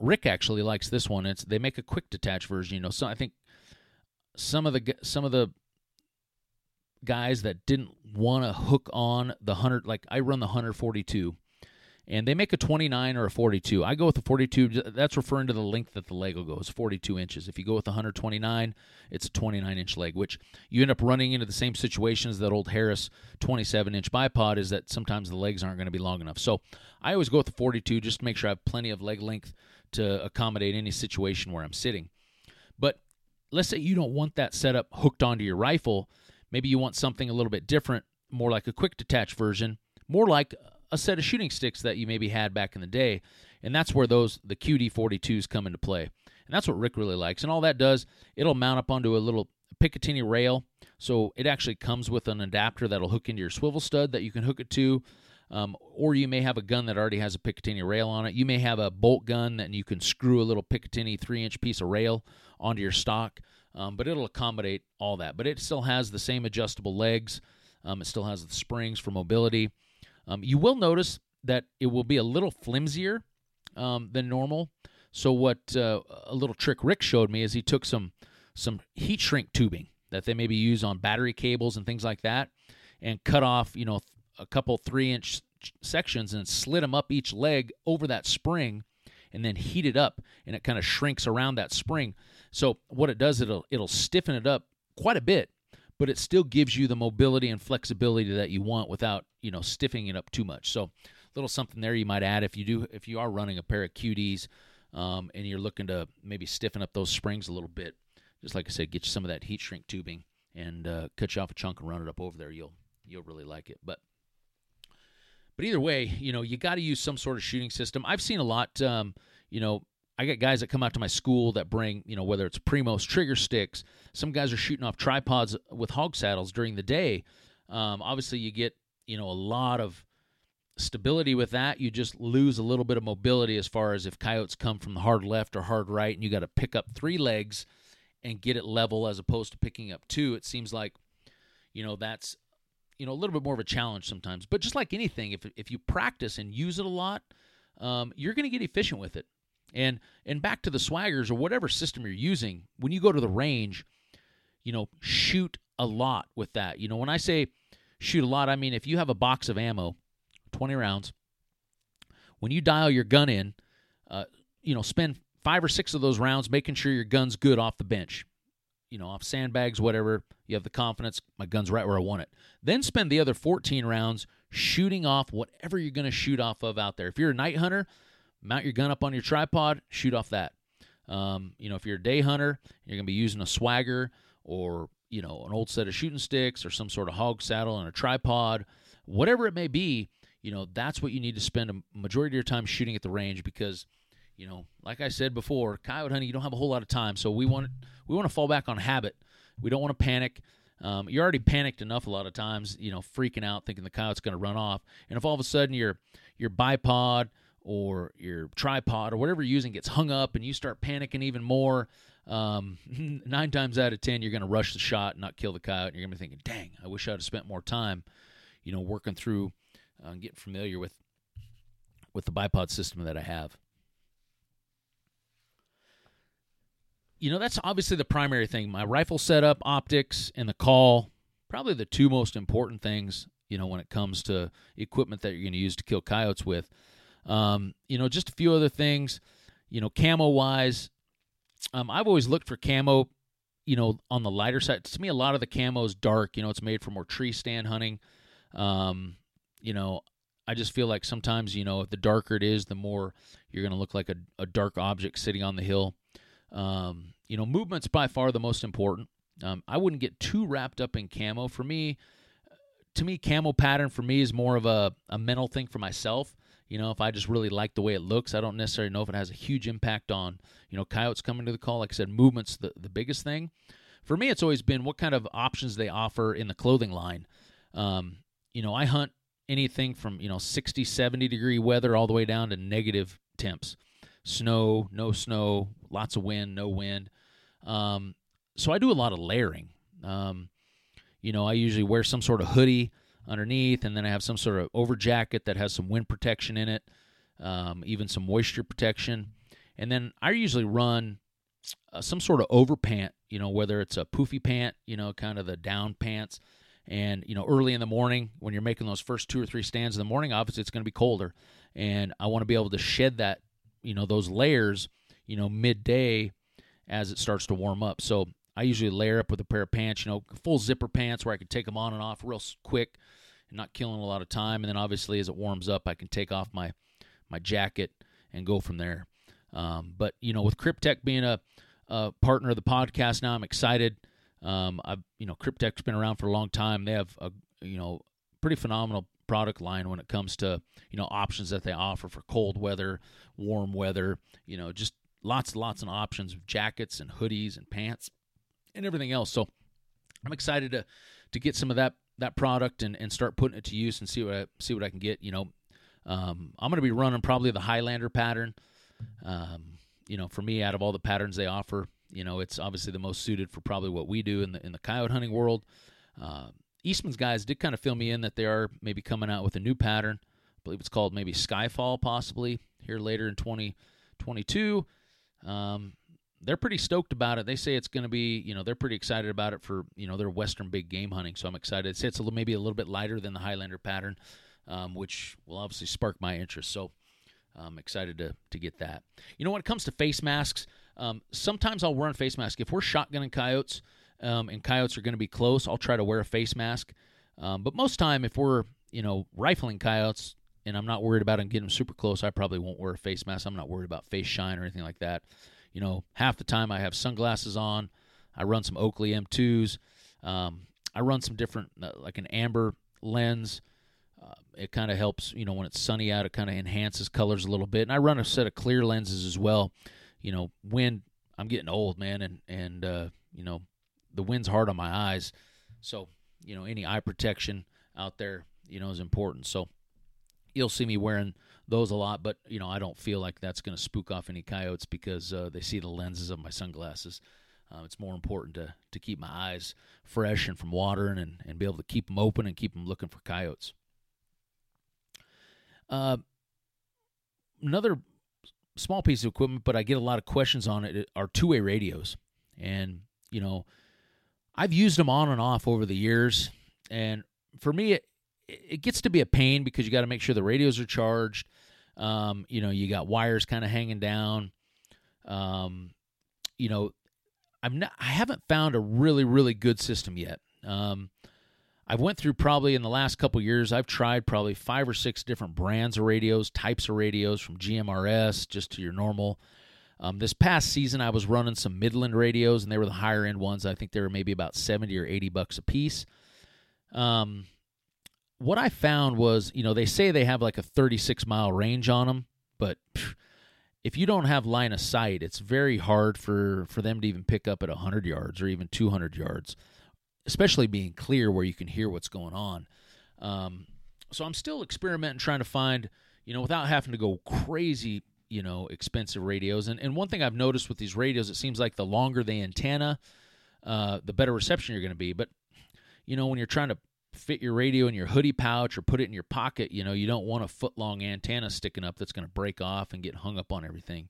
Rick actually likes this one. They make a quick detach version. So I think some of the guys that didn't want to hook on the 100, like I run the 142, and they make a 29 or a 42. I go with a 42. That's referring to the length that the Lego goes, 42 inches. If you go with 129, it's a 29-inch leg, which you end up running into the same situation as that old Harris 27-inch bipod, is that sometimes the legs aren't going to be long enough. So I always go with a 42 just to make sure I have plenty of leg length to accommodate any situation where I'm sitting. But let's say you don't want that setup hooked onto your rifle. Maybe you want something a little bit different, more like a quick detach version, more like a set of shooting sticks that you maybe had back in the day. And that's where the QD42s come into play. And that's what Rick really likes. And all that does, it'll mount up onto a little Picatinny rail. So it actually comes with an adapter that'll hook into your swivel stud that you can hook it to. Or you may have a gun that already has a Picatinny rail on it. You may have a bolt gun that you can screw a little Picatinny 3-inch piece of rail onto your stock. But it'll accommodate all that. But it still has the same adjustable legs. It still has the springs for mobility. You will notice that it will be a little flimsier than normal. So what a little trick Rick showed me is he took some heat shrink tubing that they maybe use on battery cables and things like that, and cut off, you know, a couple 3-inch sections and slid them up each leg over that spring, and then heat it up, and it kind of shrinks around that spring. So what it does, it'll stiffen it up quite a bit, but it still gives you the mobility and flexibility that you want without, you know, stiffing it up too much. So a little something there you might add if you are running a pair of QDs and you're looking to maybe stiffen up those springs a little bit. Just like I said, get you some of that heat shrink tubing and cut you off a chunk and run it up over there. You'll really like it. But either way, you know, you got to use some sort of shooting system. I've seen a lot, you know, I got guys that come out to my school that bring, you know, whether it's Primos trigger sticks. Some guys are shooting off tripods with hog saddles during the day. Obviously, you get, you know, a lot of stability with that. You just lose a little bit of mobility as far as if coyotes come from the hard left or hard right, and you got to pick up 3 legs and get it level as opposed to picking up 2. It seems like, you know, that's, you know, a little bit more of a challenge sometimes. But just like anything, if you practice and use it a lot, you're going to get efficient with it. And back to the Swaggers or whatever system you're using, when you go to the range, you know, shoot a lot with that. You know, when I say shoot a lot, I mean if you have a box of ammo, 20 rounds, when you dial your gun in, you know, spend 5 or 6 of those rounds making sure your gun's good off the bench. You know, off sandbags, whatever, you have the confidence, my gun's right where I want it. Then spend the other 14 rounds shooting off whatever you're going to shoot off of out there. If you're a night hunter, mount your gun up on your tripod, shoot off that. You know, if you're a day hunter, you're going to be using a Swagger or, you know, an old set of shooting sticks or some sort of hog saddle and a tripod, whatever it may be, you know, that's what you need to spend a majority of your time shooting at the range because, you know, like I said before, coyote hunting, you don't have a whole lot of time, so we want to fall back on habit. We don't want to panic. You're already panicked enough a lot of times, you know, freaking out, thinking the coyote's going to run off. And if all of a sudden your bipod or your tripod or whatever you're using gets hung up and you start panicking even more, 9 times out of 10 you're going to rush the shot and not kill the coyote. And you're going to be thinking, dang, I wish I would have spent more time, you know, working through and getting familiar with the bipod system that I have. You know, that's obviously the primary thing. My rifle setup, optics, and the call, probably the 2 most important things, you know, when it comes to equipment that you're going to use to kill coyotes with. You know, just a few other things, you know, camo-wise. I've always looked for camo, you know, on the lighter side. To me, a lot of the camo is dark. You know, it's made for more tree stand hunting. You know, I just feel like sometimes, you know, the darker it is, the more you're going to look like a dark object sitting on the hill. You know, movement's by far the most important. I wouldn't get too wrapped up in camo. To me, camo pattern for me is more of a mental thing for myself. You know, if I just really like the way it looks, I don't necessarily know if it has a huge impact on, you know, coyotes coming to the call. Like I said, movement's the biggest thing. For me, it's always been what kind of options they offer in the clothing line. You know, I hunt anything from, you know, 60, 70-degree weather all the way down to negative temps. Snow, no snow, lots of wind, no wind. So I do a lot of layering. You know, I usually wear some sort of hoodie underneath, and then I have some sort of over jacket that has some wind protection in it, even some moisture protection. And then I usually run some sort of over pant, you know, whether it's a poofy pant, you know, kind of the down pants. And, you know, early in the morning when you're making those first 2 or 3 stands in the morning, obviously it's going to be colder. and I want to be able to shed that, you know, those layers, you know, midday as it starts to warm up. So I usually layer up with a pair of pants, you know, full zipper pants where I can take them on and off real quick and not killing a lot of time. And then obviously as it warms up, I can take off my jacket and go from there. But, you know, with Kryptek being a partner of the podcast now, I'm excited. Kryptek's been around for a long time. They have a, you know, pretty phenomenal product line when it comes to, you know, options that they offer for cold weather, warm weather, you know, just lots and lots of options of jackets and hoodies and pants and everything else. So I'm excited to get some of that product and start putting it to use and see what I can get. You know, I'm going to be running probably the Highlander pattern. You know, for me, out of all the patterns they offer, you know, it's obviously the most suited for probably what we do in the coyote hunting world. Eastman's guys did kind of fill me in that they are maybe coming out with a new pattern. I believe it's called maybe Skyfall, possibly here later in 2022. They're pretty stoked about it. They say it's going to be, you know, they're pretty excited about it for, you know, their Western big game hunting. So I'm excited. Say it's maybe a little bit lighter than the Highlander pattern, which will obviously spark my interest. So I'm excited to get that. You know, when it comes to face masks, sometimes I'll wear a face mask. If we're shotgunning coyotes, and coyotes are going to be close, I'll try to wear a face mask. But most time, if we're, you know, rifling coyotes and I'm not worried about them getting them super close, I probably won't wear a face mask. I'm not worried about face shine or anything like that. You know, half the time I have sunglasses on. I run some Oakley M2s. I run some different, like an amber lens. It kind of helps, you know, when it's sunny out, it kind of enhances colors a little bit. And I run a set of clear lenses as well. You know, when I'm getting old, man, and you know, the wind's hard on my eyes. So, you know, any eye protection out there, you know, is important. So you'll see me wearing those a lot, but, you know, I don't feel like that's going to spook off any coyotes because they see the lenses of my sunglasses. It's more important to keep my eyes fresh and from watering and be able to keep them open and keep them looking for coyotes. Another small piece of equipment, but I get a lot of questions on it, are two-way radios. And, you know, I've used them on and off over the years, and for me, it gets to be a pain because you got to make sure the radios are charged. You know, you got wires kind of hanging down. You know, I haven't found a really, really good system yet. I've went through probably in the last couple years, I've tried probably 5 or 6 different brands of radios, types of radios, from GMRS just to your normal. This past season, I was running some Midland radios, and they were the higher-end ones. I think they were maybe about $70 or $80 a piece. What I found was, you know, they say they have like a 36-mile range on them, but if you don't have line of sight, it's very hard for them to even pick up at 100 yards or even 200 yards, especially being clear where you can hear what's going on. So I'm still experimenting, trying to find, you know, without having to go crazy, you know, expensive radios. And one thing I've noticed with these radios, it seems like the longer the antenna, the better reception you're going to be. But, you know, when you're trying to fit your radio in your hoodie pouch or put it in your pocket, you know, you don't want a foot-long antenna sticking up that's going to break off and get hung up on everything.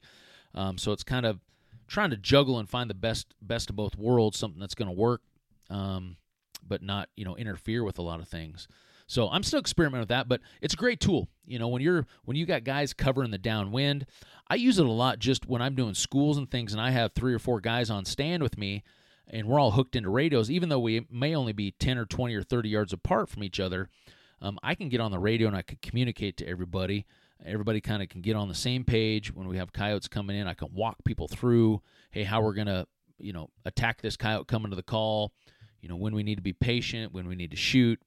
So it's kind of trying to juggle and find the best of both worlds, something that's going to work, but not, you know, interfere with a lot of things. So I'm still experimenting with that, but it's a great tool. You know, when you got guys covering the downwind, I use it a lot just when I'm doing schools and things, and I have 3 or 4 guys on stand with me, and we're all hooked into radios. Even though we may only be 10 or 20 or 30 yards apart from each other, I can get on the radio and I can communicate to everybody. Everybody kind of can get on the same page. When we have coyotes coming in, I can walk people through, hey, how we're going to, you know, attack this coyote coming to the call, you know, when we need to be patient, when we need to shoot.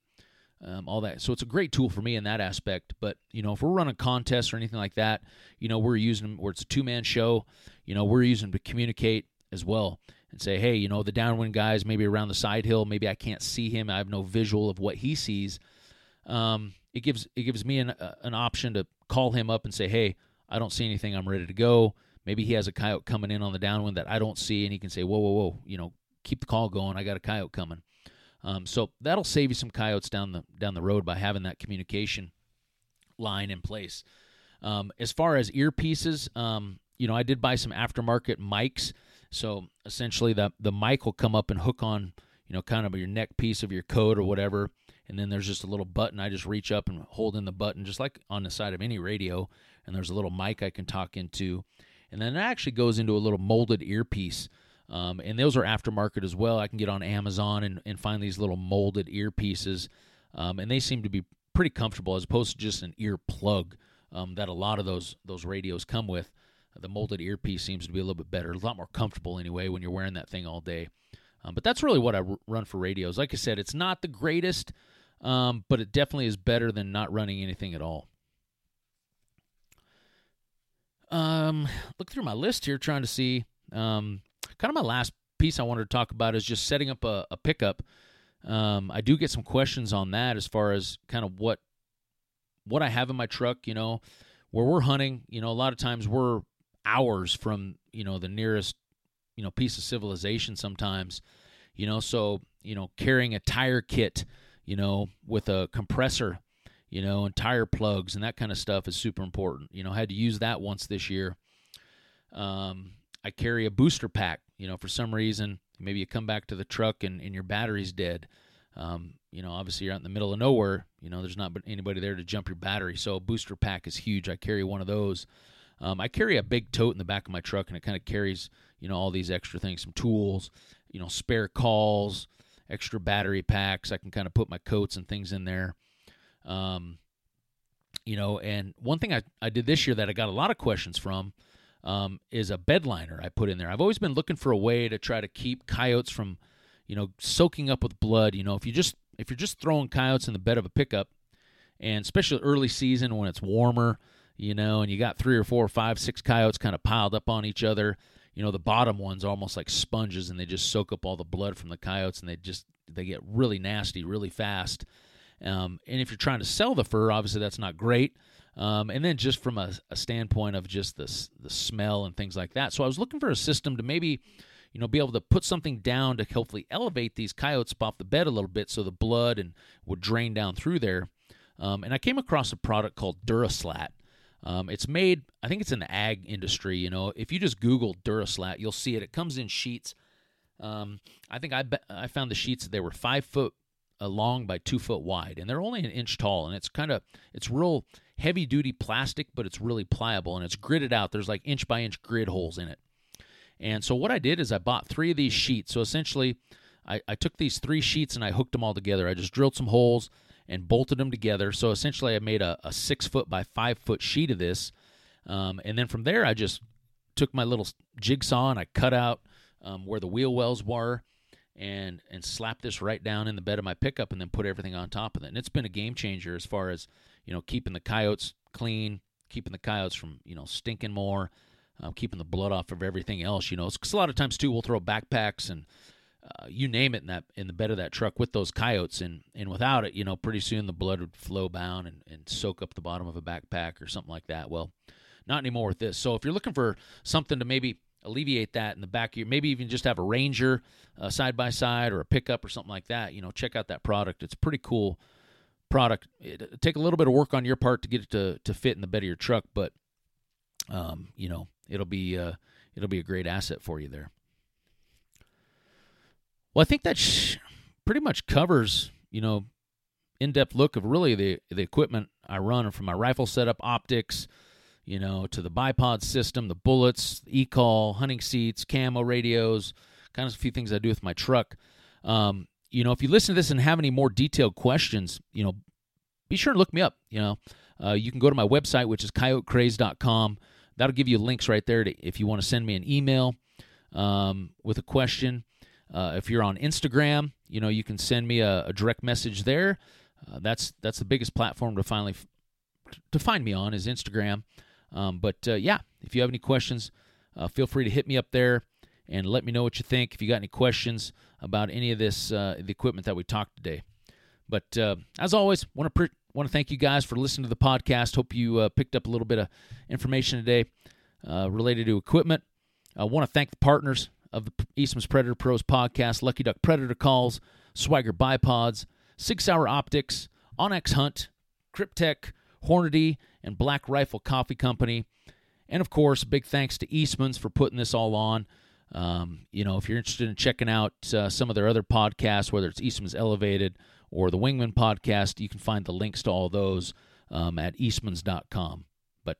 All that. So it's a great tool for me in that aspect. But, you know, if we're running contests or anything like that, you know, we're using them where it's a two-man show. You know, we're using them to communicate as well and say, hey, you know, the downwind guy's maybe around the side hill. Maybe I can't see him. I have no visual of what he sees. It gives me an option to call him up and say, hey, I don't see anything. I'm ready to go. Maybe he has a coyote coming in on the downwind that I don't see, and he can say, whoa, you know, keep the call going. I got a coyote coming. So that'll save you some coyotes down the road by having that communication line in place. As far as earpieces, you know, I did buy some aftermarket mics. So essentially the mic will come up and hook on, you know, kind of your neck piece of your coat or whatever, and then there's just a little button. I just reach up and hold in the button, just like on the side of any radio, and there's a little mic I can talk into. And then it actually goes into a little molded earpiece, and those are aftermarket as well. I can get on Amazon and find these little molded earpieces, and they seem to be pretty comfortable as opposed to just an ear plug that a lot of those radios come with. The molded earpiece seems to be a little bit better, a lot more comfortable anyway when you're wearing that thing all day. But that's really what I run for radios. Like I said, it's not the greatest, but it definitely is better than not running anything at all. Look through my list here, trying to see. Kind of my last piece I wanted to talk about is just setting up a pickup. I do get some questions on that as far as kind of what I have in my truck, you know, where we're hunting. You know, a lot of times we're hours from, you know, the nearest, you know, piece of civilization sometimes, you know, so, you know, carrying a tire kit, you know, with a compressor, you know, and tire plugs and that kind of stuff is super important. You know, I had to use that once this year. I carry a booster pack, you know, for some reason, maybe you come back to the truck and your battery's dead. You know, obviously you're out in the middle of nowhere, you know, there's not anybody there to jump your battery. So a booster pack is huge. I carry one of those. I carry a big tote in the back of my truck, and it kind of carries, you know, all these extra things, some tools, you know, spare calls, extra battery packs. I can kind of put my coats and things in there. You know, and one thing I did this year that I got a lot of questions from is a bed liner I put in there. I've always been looking for a way to try to keep coyotes from, you know, soaking up with blood. You know, if you're just throwing coyotes in the bed of a pickup, and especially early season when it's warmer, you know, and you got 3 or 4 or 5, 6 coyotes kind of piled up on each other, you know, the bottom ones are almost like sponges, and they just soak up all the blood from the coyotes, and they get really nasty really fast. And if you're trying to sell the fur, obviously that's not great. And then just from a standpoint of just the smell and things like that. So I was looking for a system to maybe, you know, be able to put something down to hopefully elevate these coyotes off the bed a little bit so the blood and would drain down through there. And I came across a product called DuraSlat. It's made, I think it's in the ag industry, you know. If you just Google DuraSlat, you'll see it. It comes in sheets. I think I found the sheets that they were 5 foot long by 2 foot wide, and they're only an inch tall, and it's real heavy-duty plastic, but it's really pliable, and it's gridded out. There's like inch-by-inch grid holes in it. And so what I did is I bought 3 of these sheets. So essentially I took these 3 sheets and I hooked them all together. I just drilled some holes and bolted them together. So essentially I made a 6-foot by 5-foot sheet of this. And then from there I just took my little jigsaw and I cut out where the wheel wells were and slapped this right down in the bed of my pickup and then put everything on top of it. And it's been a game changer as far as, you know, keeping the coyotes clean, keeping the coyotes from, you know, stinking more, keeping the blood off of everything else. You know, because a lot of times too, we'll throw backpacks and you name it in the bed of that truck with those coyotes, and without it, you know, pretty soon the blood would flow down and soak up the bottom of a backpack or something like that. Well, not anymore with this. So if you're looking for something to maybe alleviate that in the back of your, maybe even just have a Ranger side by side or a pickup or something like that, you know, check out that product. It's a pretty cool product. It'll take a little bit of work on your part to get it to fit in the bed of your truck, but you know, it'll be a great asset for you there. Well, I think that pretty much covers, you know, in-depth look of really the equipment I run, from my rifle setup, optics, you know, to the bipod system, the bullets, e-call, hunting seats, camo radios, kind of a few things I do with my truck. You know, if you listen to this and have any more detailed questions, you know, be sure to look me up. You know, you can go to my website, which is coyotecraze.com. That'll give you links right there to, if you want to send me an email with a question. If you're on Instagram, you know, you can send me a direct message there. That's the biggest platform to to find me on, is Instagram. Yeah, if you have any questions, feel free to hit me up there and let me know what you think. If you got any questions about any of this, the equipment that we talked today. But as always, want to thank you guys for listening to the podcast. Hope you picked up a little bit of information today related to equipment. I want to thank the partners of the Eastman's Predator Pros Podcast, Lucky Duck Predator Calls, Swagger Bipods, Sig Sauer Optics, Onyx Hunt, Kryptek, Hornady, and Black Rifle Coffee Company. And, of course, big thanks to Eastman's for putting this all on. You know, if you're interested in checking out some of their other podcasts, whether it's Eastman's Elevated or the Wingman podcast, you can find the links to all those at eastmans.com. But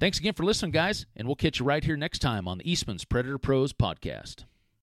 thanks again for listening, guys, and we'll catch you right here next time on the Eastman's Predator Pros Podcast.